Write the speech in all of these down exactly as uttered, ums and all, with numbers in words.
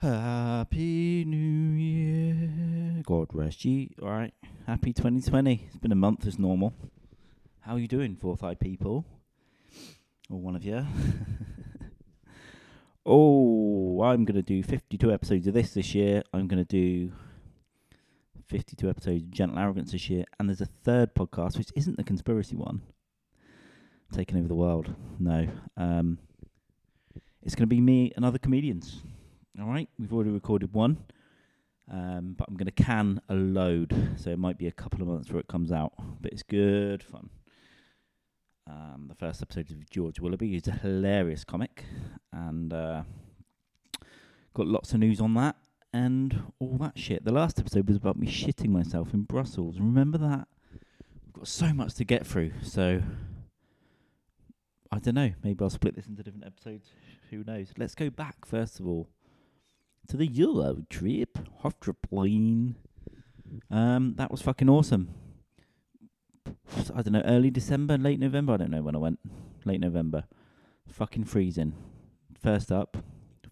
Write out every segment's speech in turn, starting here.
Happy New Year. God rest ye. All right. Happy twenty twenty. It's been a month as normal. How are you doing, Fourth Eye people? Or one of you. Oh, I'm going to do fifty-two episodes of this this year. I'm going to do fifty-two episodes of Gentle Arrogance this year. And there's a third podcast, which isn't the conspiracy one. Taking over the world. No. Um, it's going to be me and other comedians. All right, we've already recorded one, um, but I'm going to can a load, so it might be a couple of months before it comes out, but it's good fun. Um, the first episode of George Willoughby, who's a hilarious comic, and uh, got lots of news on that and all that shit. The last episode was about me shitting myself in Brussels. Remember that? We've got so much to get through, so I don't know. Maybe I'll split this into different episodes. Who knows? Let's go back, first of all, to the Euro trip, Hotraplein. Um, that was fucking awesome. I don't know, early December, late November. I don't know when I went. Late November, fucking freezing. First up,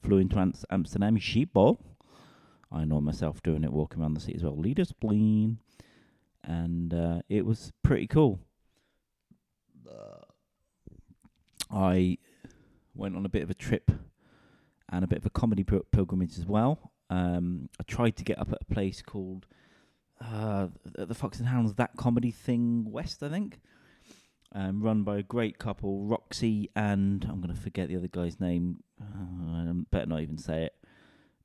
flew into Amsterdam, Schiphol. I know myself doing it, walking around the city as well. Leidseplein, and uh, it was pretty cool. I went on a bit of a trip and a bit of a comedy pil- pilgrimage as well. Um, I tried to get up at a place called uh, the Fox and Hounds, that comedy thing West, I think, um, run by a great couple, Roxy and I'm going to forget the other guy's name. Uh, I better not even say it.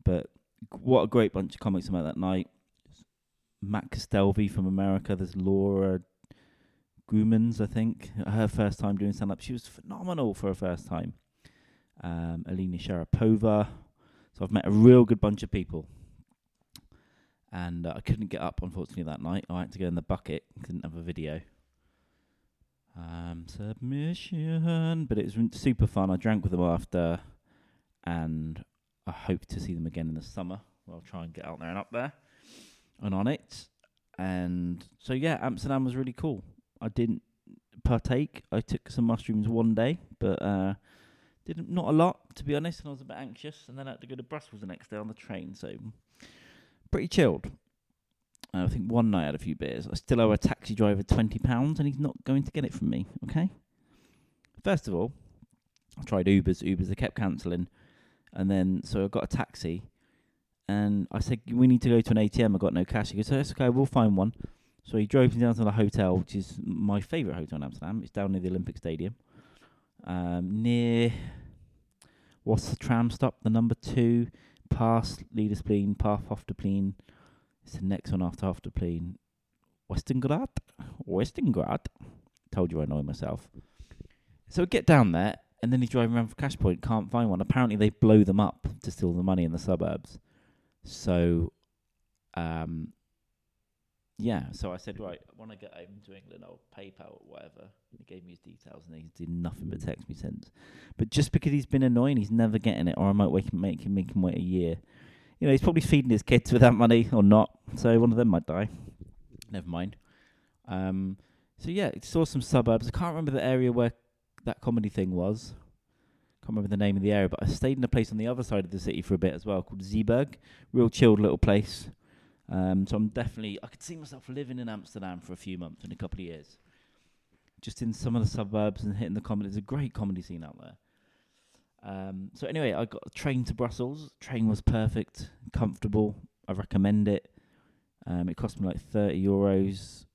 But g- what a great bunch of comics I met that night. Matt Castelvi from America. There's Laura Groomans, I think. Her first time doing stand-up. She was phenomenal for her first time. Um, Alina Sharapova. So I've met a real good bunch of people. And uh, I couldn't get up, unfortunately, that night. I had to go in the bucket. Couldn't have a video. Um, submission. But it was super fun. I drank with them after. And I hope to see them again in the summer. I'll try and get out there and up there. And on it. And so, yeah, Amsterdam was really cool. I didn't partake. I took some mushrooms one day. But... Uh, Didn't not a lot, to be honest, and I was a bit anxious, and then I had to go to Brussels the next day on the train, so pretty chilled. Uh, I think one night I had a few beers. I still owe a taxi driver twenty pounds, and he's not going to get it from me, okay? First of all, I tried Ubers. Ubers, they kept cancelling, and then, so I got a taxi, and I said, we need to go to an A T M, I got no cash. He goes, oh, that's okay, we'll find one. So he drove me down to the hotel, which is my favourite hotel in Amsterdam. It's down near the Olympic Stadium. Um, near what's the tram stop? The number two, past Leidseplein, past Hoftoplene. It's the next one after Hoftoplene. Westingrad, Westingrad. Told you I know myself. So I get down there, and then he's driving around for cash point. Can't find one. Apparently they blow them up to steal the money in the suburbs. So, um, yeah. So I said, right, when I get home to England, I'll PayPal or whatever. He gave me his details, and he's did nothing but text me since. But just because he's been annoying, he's never getting it, or I might wake him, make him, make him wait a year. You know, he's probably feeding his kids with that money, or not. So one of them might die. Never mind. Um, so yeah, saw some suburbs. I can't remember the area where that comedy thing was. Can't remember the name of the area, but I stayed in a place on the other side of the city for a bit as well, called Zeeburg. Real chilled little place. Um, so I'm definitely, I could see myself living in Amsterdam for a few months in a couple of years. Just in some of the suburbs and hitting the comedy. There's a great comedy scene out there. Um, so anyway, I got a train to Brussels. Train was perfect, comfortable. I recommend it. Um, it cost me like thirty euros,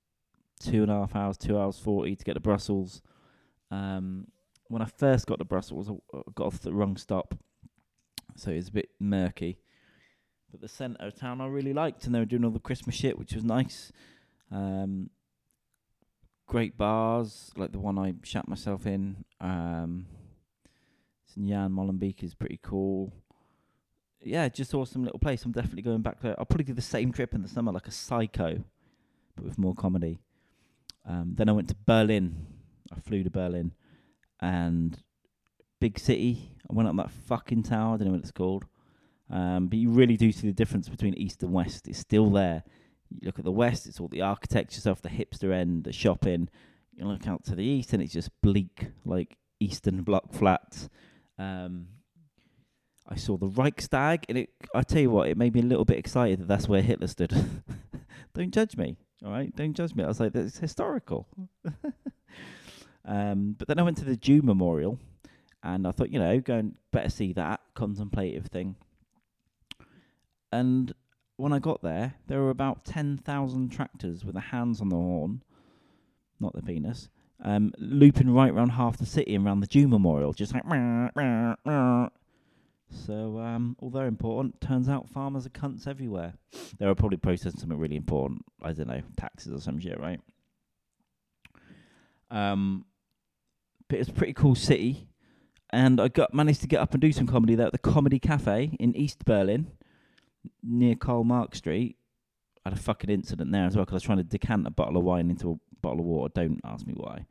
two and a half hours, two hours forty to get to Brussels. Um, when I first got to Brussels, I got off the wrong stop. So it was a bit murky. But the centre of town I really liked, and they were doing all the Christmas shit, which was nice. Um... Great bars, like the one I shat myself in. Um, it's in Jan Molenbeek, is pretty cool. Yeah, just awesome little place. I'm definitely going back there. I'll probably do the same trip in the summer, like a psycho, but with more comedy. Um, then I went to Berlin. I flew to Berlin. And big city. I went up that fucking tower. I don't know what it's called. Um, but you really do see the difference between East and West. It's still there. You look at the west, it's all the architecture stuff, the hipster end, the shopping. You look out to the east, and it's just bleak, like eastern block flats. Um, I saw the Reichstag, and it, I tell you what, it made me a little bit excited that that's where Hitler stood. Don't judge me, all right? Don't judge me. I was like, that's historical. um, but then I went to the Jew Memorial, and I thought, you know, go and better see that contemplative thing. And when I got there, there were about ten thousand tractors with their hands on the horn, not the penis, um, looping right round half the city and round the Jew Memorial, just like... So, um, although important, turns out farmers are cunts everywhere. They were probably processing something really important. I don't know, taxes or some shit, right? Um, but it's a pretty cool city. And I got managed to get up and do some comedy there at the Comedy Cafe in East Berlin, near Karl Mark Street. I had a fucking incident there as well, because I was trying to decant a bottle of wine into a bottle of water. Don't ask me why.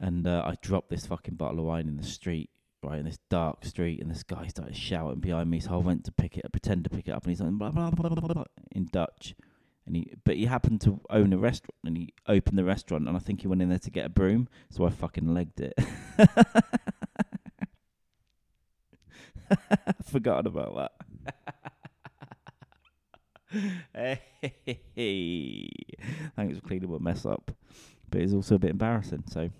And uh, I dropped this fucking bottle of wine in the street. Right, in this dark street, and this guy started shouting behind me, so I went to pick it up, pretend to pick it up, and he's like, blah, blah, blah, blah, blah, blah, in Dutch. And he, but he happened to own a restaurant, and he opened the restaurant, and I think he went in there to get a broom, so I fucking legged it. Forgotten about that. Hey, thanks for cleaning what mess up, but it's also a bit embarrassing, so...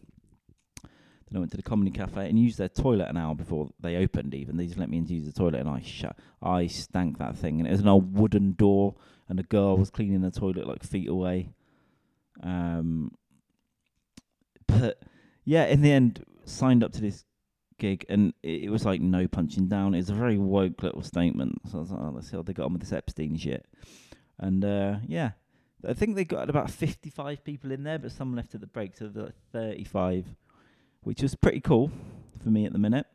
And I went to the Comedy Cafe and used their toilet an hour before they opened even. They just let me in to use the toilet, and I shut. I stank that thing. And it was an old wooden door, and a girl was cleaning the toilet like feet away. Um, but, yeah, in the end, signed up to this gig, and it, it was like no punching down. It was a very woke little statement. So I was like, oh, let's see how they got on with this Epstein shit. And, uh, yeah, I think they got about fifty-five people in there, but someone left at the break, so there were like thirty-five, which was pretty cool for me at the minute.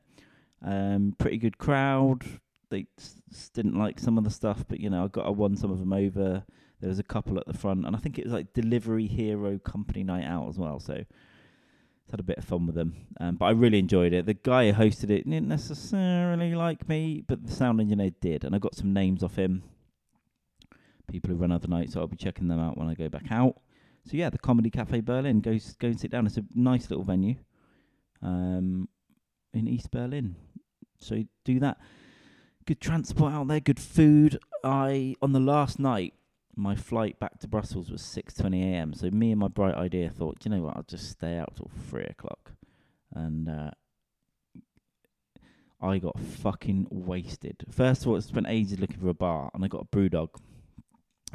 Um, pretty good crowd. They s- didn't like some of the stuff, but, you know, I got I won some of them over. There was a couple at the front, and I think it was like Delivery Hero company night out as well, so I had a bit of fun with them. Um, but I really enjoyed it. The guy who hosted it didn't necessarily like me, but the sound engineer did, and I got some names off him, people who run other nights, so I'll be checking them out when I go back out. So, yeah, the Comedy Cafe Berlin, go, s- go and sit down. It's a nice little venue. Um, in East Berlin, so do that. Good transport out there, good food. I on the last night, my flight back to Brussels was six twenty a.m. So me and my bright idea thought, do you know what? I'll just stay out till three o'clock, and uh, I got fucking wasted. First of all, I spent ages looking for a bar, and I got a brew dog.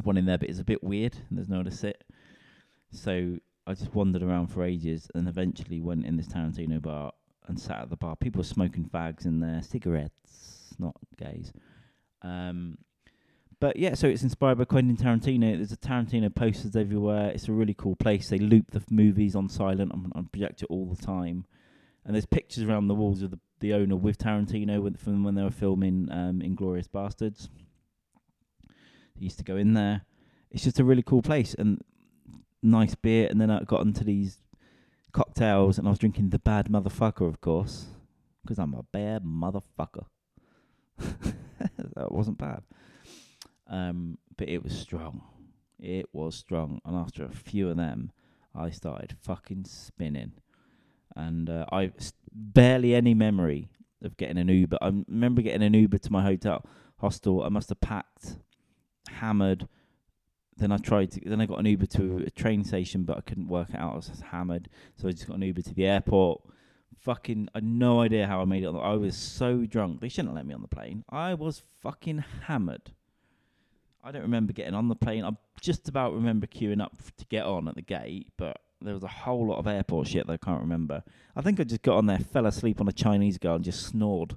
One in there, but it's a bit weird, and there's nowhere to sit. So I just wandered around for ages and eventually went in this Tarantino bar and sat at the bar. People were smoking fags in their cigarettes, not gays. Um, but yeah, so it's inspired by Quentin Tarantino. There's a Tarantino posters everywhere. It's a really cool place. They loop the f- movies on silent and, and project it all the time. And there's pictures around the walls of the, the owner with Tarantino with, from when they were filming um, Inglourious Bastards. He used to go in there. It's just a really cool place. And nice beer, and then I got onto these cocktails, and I was drinking the Bad Motherfucker, of course, because I'm a bad motherfucker. That wasn't bad, um, but it was strong. It was strong, and after a few of them, I started fucking spinning, and uh, I st- barely any memory of getting an Uber. I remember getting an Uber to my hotel hostel. I must have packed, hammered. Then I tried to. Then I got an Uber to a train station, but I couldn't work it out. I was just hammered, so I just got an Uber to the airport. Fucking, I had no idea how I made it. On the, I was so drunk. They shouldn't have let me on the plane. I was fucking hammered. I don't remember getting on the plane. I just about remember queuing up to get on at the gate, but there was a whole lot of airport shit that I can't remember. I think I just got on there, fell asleep on a Chinese girl, and just snored,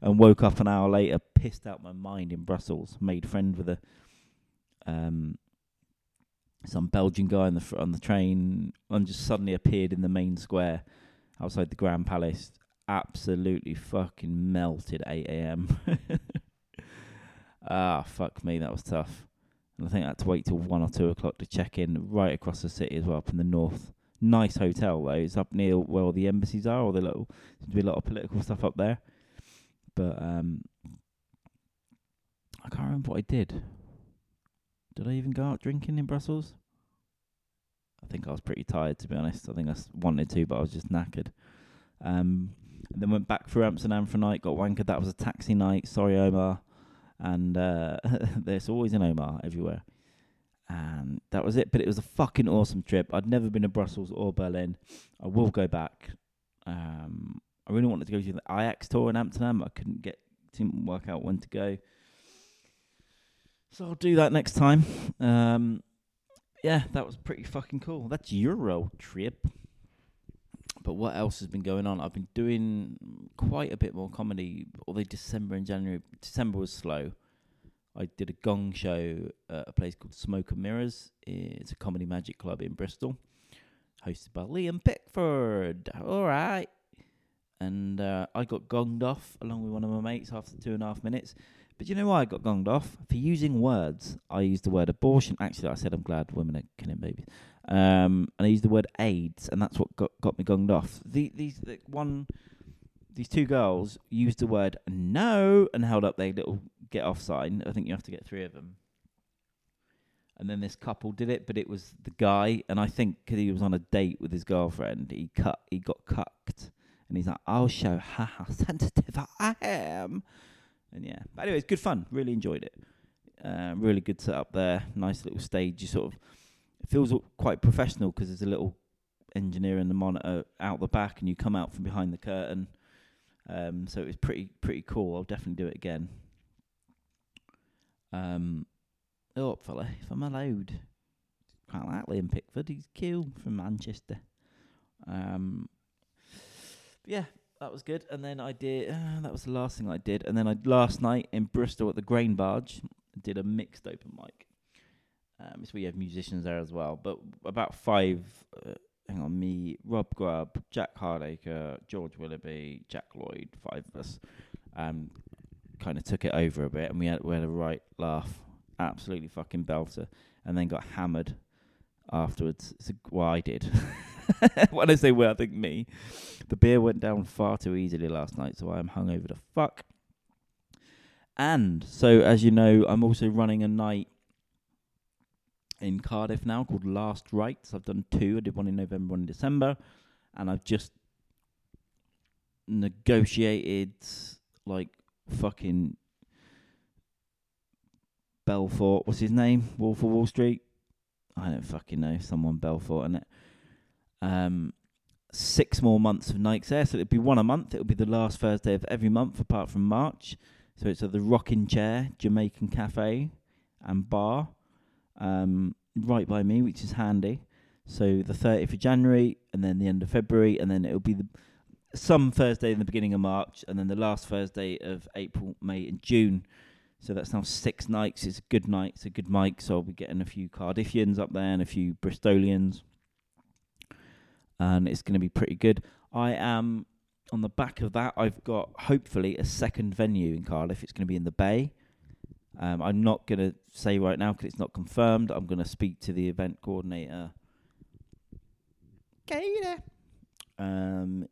and woke up an hour later, pissed out my mind in Brussels. Made friend with a. Um, some Belgian guy on the fr- on the train, and just suddenly appeared in the main square outside the Grand Palace. Absolutely fucking melted eight a.m. Ah, fuck me, that was tough. And I think I had to wait till one or two o'clock to check in right across the city as well, up in the north. Nice hotel though. It's up near where all the embassies are, or the little seems to be a lot of political stuff up there. But um, I can't remember what I did. Did I even go out drinking in Brussels? I think I was pretty tired, to be honest. I think I s- wanted to, but I was just knackered. Um, And then went back through Amsterdam for a night, got wankered. That was a taxi night. Sorry, Omar. And uh, there's always an Omar everywhere. And that was it. But it was a fucking awesome trip. I'd never been to Brussels or Berlin. I will go back. Um, I really wanted to go to the Ajax tour in Amsterdam. I couldn't get, didn't work out when to go. So I'll do that next time. Um, yeah, that was pretty fucking cool. That's Euro trip. But what else has been going on? I've been doing quite a bit more comedy, although December and January. December was slow. I did a gong show at a place called Smoke and Mirrors. It's a comedy magic club in Bristol, hosted by Liam Pickford. All right. And uh, I got gonged off along with one of my mates after two and a half minutes. But you know why I got gonged off? For using words. I used the word abortion. Actually, I said I'm glad women are killing babies. Um, and I used the word AIDS, and that's what got, got me gonged off. The, these the one, these two girls used the word no and held up their little get-off sign. I think you have to get three of them. And then this couple did it, but it was the guy. And I think because he was on a date with his girlfriend, he cut. He got cucked. And he's like, I'll show her how sensitive I am. And yeah, but anyway, it's good fun. Really enjoyed it. Uh, really good setup there. Nice little stage. You sort of it feels quite professional because there's a little engineer and the monitor out the back, and you come out from behind the curtain. Um, so it was pretty pretty cool. I'll definitely do it again. Um, oh fella, if I'm allowed, quite like Liam Pickford. He's cool from Manchester. Um, yeah. That was good, and then I did. Uh, that was the last thing I did, and then I last night in Bristol at the Grain Barge did a mixed open mic. Um, it's where you have musicians there as well, but about five. Uh, hang on, me, Rob Grubb, Jack Hardacre, George Willoughby, Jack Lloyd, five of us, um, kind of took it over a bit, and we had we had a right laugh, absolutely fucking belter, and then got hammered afterwards. So, well, I did. When I say well, I think me. The beer went down far too easily last night, so I am hungover to fuck. And so, as you know, I'm also running a night in Cardiff now called Last Rites. I've done two. I did one in November, one in December, and I've just negotiated like fucking Belfort. What's his name? Wolf of Wall Street. I don't fucking know. Someone Belfort, innit? Um, six more months of nights there, so it'll be one a month. It'll be the last Thursday of every month, apart from March. So it's at the Rocking Chair Jamaican Cafe and Bar, um, right by me, which is handy. So the thirtieth of January, and then the end of February, and then it'll be the, some Thursday in the beginning of March, and then the last Thursday of April, May, and June. So that's now six nights. It's a good night. It's a good mic. So I'll be getting a few Cardiffians up there and a few Bristolians. And it's going to be pretty good. I am, on the back of that, I've got, hopefully, a second venue in Cardiff. It's going to be in the Bay. Um, I'm not going to say right now because it's not confirmed. I'm going to speak to the event coordinator, Kader, um,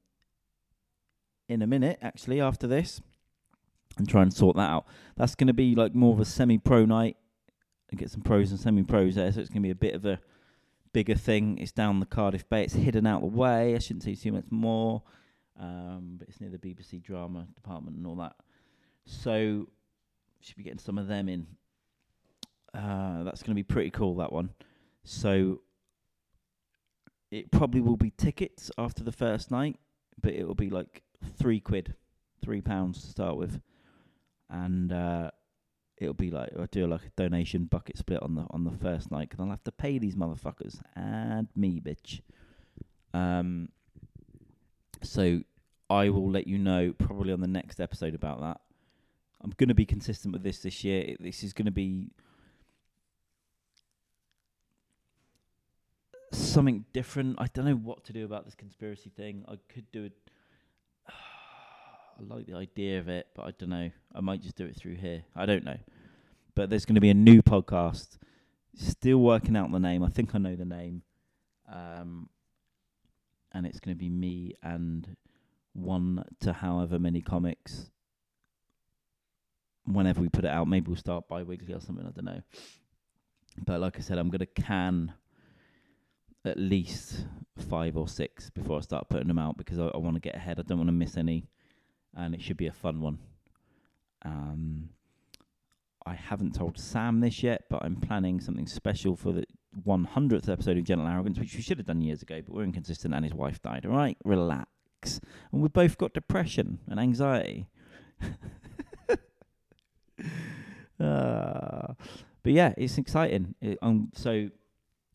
in a minute, actually, after this, and try and sort that out. That's going to be like more of a semi-pro night. I get some pros and semi-pros there, so it's going to be a bit of a bigger thing. It's down the Cardiff Bay. It's hidden out the way. I shouldn't say too much more, um, but it's near the B B C drama department and all that. So should be getting some of them in. Uh, that's going to be pretty cool, that one. So it probably will be tickets after the first night, but it will be like three quid, three pounds to start with, and uh, it'll be like, I'll do like a donation bucket split on the on the first night, because I'll have to pay these motherfuckers and me, bitch. Um, so I will let you know probably on the next episode about that. I'm going to be consistent with this this year. It, this is going to be something different. I don't know what to do about this conspiracy thing. I could do it. I like the idea of it, but I don't know. I might just do it through here. I don't know. But there's going to be a new podcast. Still working out the name. I think I know the name. Um, and it's going to be me and one to however many comics. Whenever we put it out, maybe we'll start bi-weekly or something. I don't know. But like I said, I'm going to can at least five or six before I start putting them out, because I, I want to get ahead. I don't want to miss any, and it should be a fun one. Um, I haven't told Sam this yet, but I'm planning something special for the one hundredth episode of Gentle Arrogance, which we should have done years ago, but we're inconsistent and his wife died. All right, relax. And we've both got depression and anxiety. uh, but yeah, it's exciting. It, um, so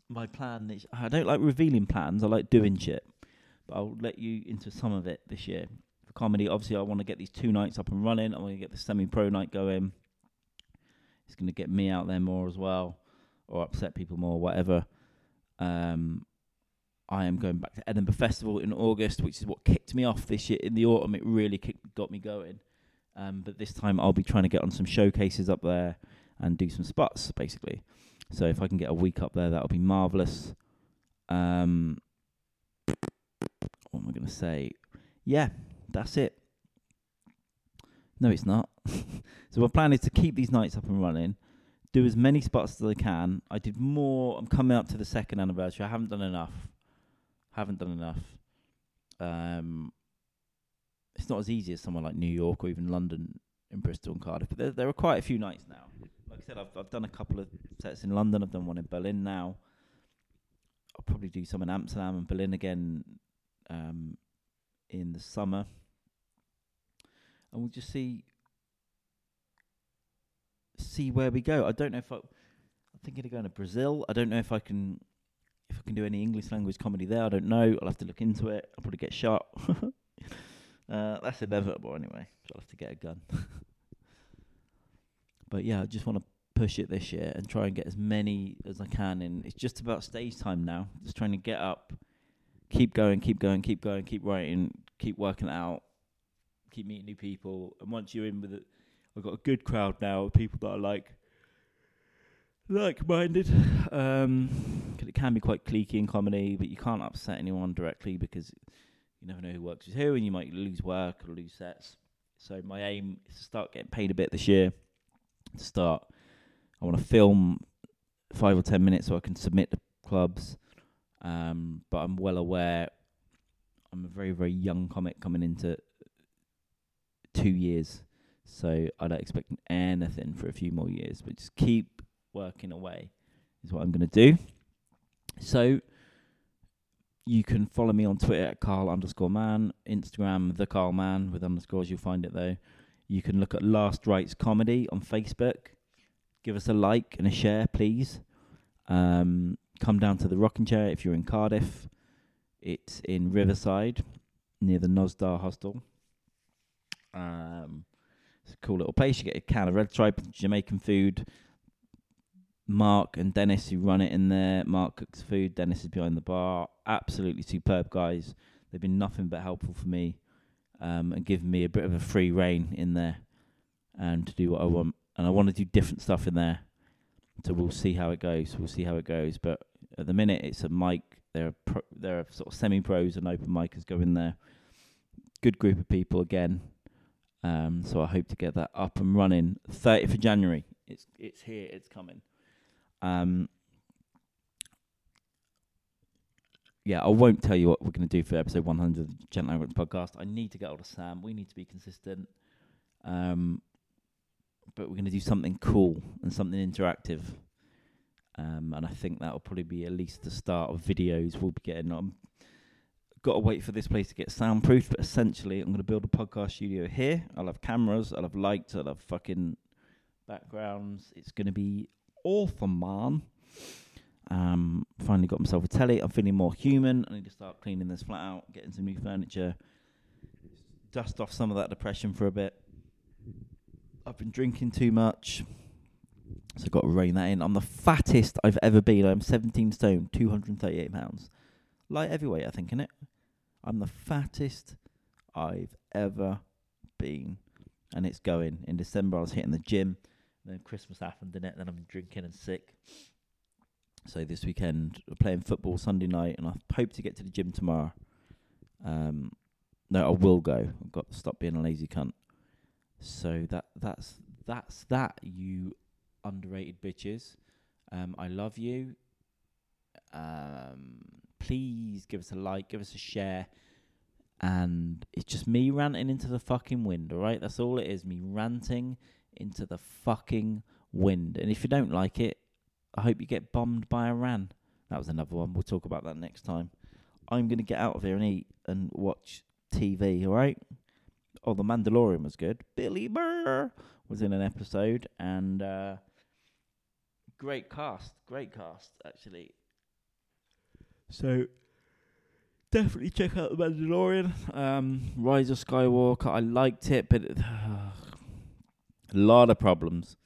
my plan is, I don't like revealing plans, I like doing shit. But I'll let you into some of it this year. For comedy, obviously I want to get these two nights up and running. I want to get the semi-pro night going. It's going to get me out there more as well, or upset people more, whatever. Um, I am going back to Edinburgh Festival in August, which is what kicked me off this year. In the autumn, it really kicked, got me going. Um, but this time I'll be trying to get on some showcases up there and do some spots, basically. So if I can get a week up there, that'll be marvellous. Um, what am I going to say? Yeah, that's it. No, it's not. So my plan is to keep these nights up and running, do as many spots as I can. I did more. I'm coming up to the second anniversary. I haven't done enough. haven't done enough. Um, it's not as easy as somewhere like New York or even London and Bristol and Cardiff. But there, there are quite a few nights now. Like I said, I've, I've done a couple of sets in London. I've done one in Berlin now. I'll probably do some in Amsterdam and Berlin again um, in the summer. And we'll just see... see where we go. I don't know if I, I'm thinking of going to Brazil. I don't know if I can if I can do any English language comedy there. I don't know. I'll have to look into it. I'll probably get shot. uh, that's inevitable anyway. So I'll have to get a gun. But yeah, I just want to push it this year and try and get as many as I can in. It's just about stage time now. Just trying to get up, keep going, keep going, keep going, keep writing, keep working it out, keep meeting new people. And once you're in with it, I've got a good crowd now of people that are like, like-minded. Um, cause it can be quite cliquey in comedy, but you can't upset anyone directly because you never know who works with who, and you might lose work or lose sets. So my aim is to start getting paid a bit this year. To start, I want to film five or ten minutes so I can submit to clubs. Um, but I'm well aware I'm a very, very young comic coming into two years. So I don't expect anything for a few more years, but just keep working away is what I'm going to do. So you can follow me on Twitter at Karl underscore man, Instagram the Karl man with underscores, you'll find it though. You can look at Last Rites Comedy on Facebook. Give us a like and a share, please. Um, come down to the Rocking Chair if you're in Cardiff. It's in Riverside near the Nosdar hostel. Um... It's a cool little place. You get a can of Red Tribe, Jamaican food. Mark and Dennis, who run it in there. Mark cooks food. Dennis is behind the bar. Absolutely superb guys. They've been nothing but helpful for me um, and given me a bit of a free rein in there and um, to do what I want. And I want to do different stuff in there. So we'll see how it goes. We'll see how it goes. But at the minute, it's a mic. There are, pro- there are sort of semi-pros and open micers going there. Good group of people again. Um, so I hope to get that up and running. thirtieth of January. It's it's here. It's coming. Um, yeah, I won't tell you what we're going to do for episode one hundred of the Gentle Arrogance podcast. I need to get hold of Sam. We need to be consistent. Um, but we're going to do something cool and something interactive. Um, and I think that'll probably be at least the start of videos we'll be getting on. Got to wait for this place to get soundproof, but essentially I'm going to build a podcast studio here. I'll have cameras, I'll have lights, I'll have fucking backgrounds. It's going to be awesome, man. Um, finally got myself a telly. I'm feeling more human. I need to start cleaning this flat out, getting some new furniture, dust off some of that depression for a bit. I've been drinking too much, so I've got to rein that in. I'm the fattest I've ever been. I'm seventeen stone, two hundred thirty-eight pounds. Light heavyweight, I think, innit? I'm the fattest I've ever been. And it's going. In December, I was hitting the gym. Then Christmas happened, innit? Then I'm drinking and sick. So this weekend, we're playing football Sunday night, and I hope to get to the gym tomorrow. Um, no, I will go. I've got to stop being a lazy cunt. So that that's that's that, you underrated bitches. Um, I love you. Um, please give us a like, give us a share. And it's just me ranting into the fucking wind, all right? That's all it is, me ranting into the fucking wind. And if you don't like it, I hope you get bombed by Iran. That was another one. We'll talk about that next time. I'm going to get out of here and eat and watch T V, all right? Oh, The Mandalorian was good. Billy Burr was in an episode, and uh, great cast, great cast, actually. So, definitely check out The Mandalorian. Um, Rise of Skywalker, I liked it, but uh, a lot of problems.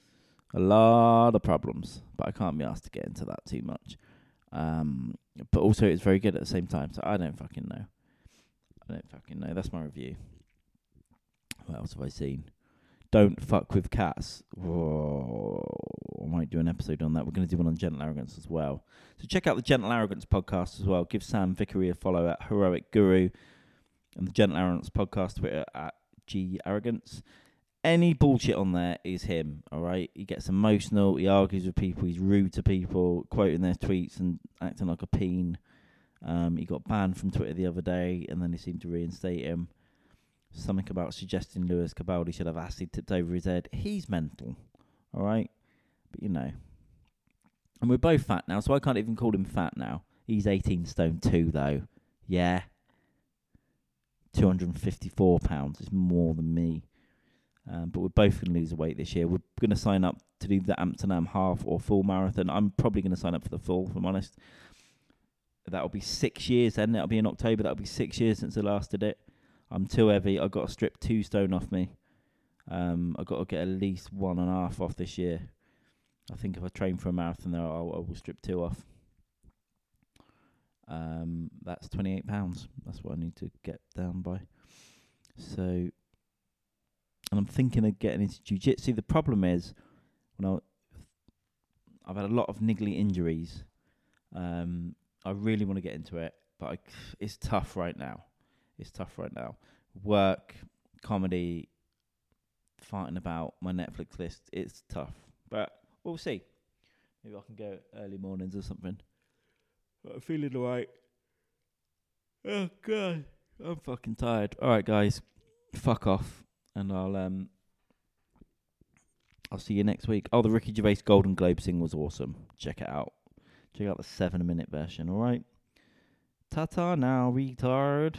A lot of problems, but I can't be asked to get into that too much. Um, but also it's very good at the same time, so I don't fucking know. I don't fucking know. That's my review. What else have I seen? Don't fuck with cats. Whoa. I might do an episode on that. We're going to do one on Gentle Arrogance as well. So check out the Gentle Arrogance podcast as well. Give Sam Vickery a follow at Heroic Guru, and the Gentle Arrogance podcast Twitter at G Arrogance. Any bullshit on there is him, all right? He gets emotional, he argues with people, he's rude to people, quoting their tweets and acting like a peen. Um, he got banned from Twitter the other day, and then they seemed to reinstate him. Something about suggesting Lewis Capaldi should have acid tipped over his head. He's mental, all right? But, you know. And we're both fat now, so I can't even call him fat now. He's eighteen stone two, though. Yeah. two hundred fifty-four pounds is more than me. Um, but we're both going to lose weight this year. We're going to sign up to do the Amsterdam half or full marathon. I'm probably going to sign up for the full, if I'm honest. That'll be six years then. That'll be in October. That'll be six years since I last did it. I'm too heavy. I've got to strip two stone off me. Um, I've got to get at least one and a half off this year. I think if I train for a marathon, though, I'll, I will strip two off. Um, that's twenty-eight pounds. That's what I need to get down by. So... And I'm thinking of getting into jiu-jitsu. The problem is, when I, I've had a lot of niggly injuries. Um, I really want to get into it, but I, it's tough right now. It's tough right now. Work, comedy, farting about, my Netflix list. It's tough, but we'll see. Maybe I can go early mornings or something. But I'm feeling alright. Oh god, I'm fucking tired. All right, guys, fuck off. And I'll um I'll see you next week. Oh, the Ricky Gervais Golden Globe thing was awesome. Check it out. Check out the seven minute version, alright? Ta-ta now, retard.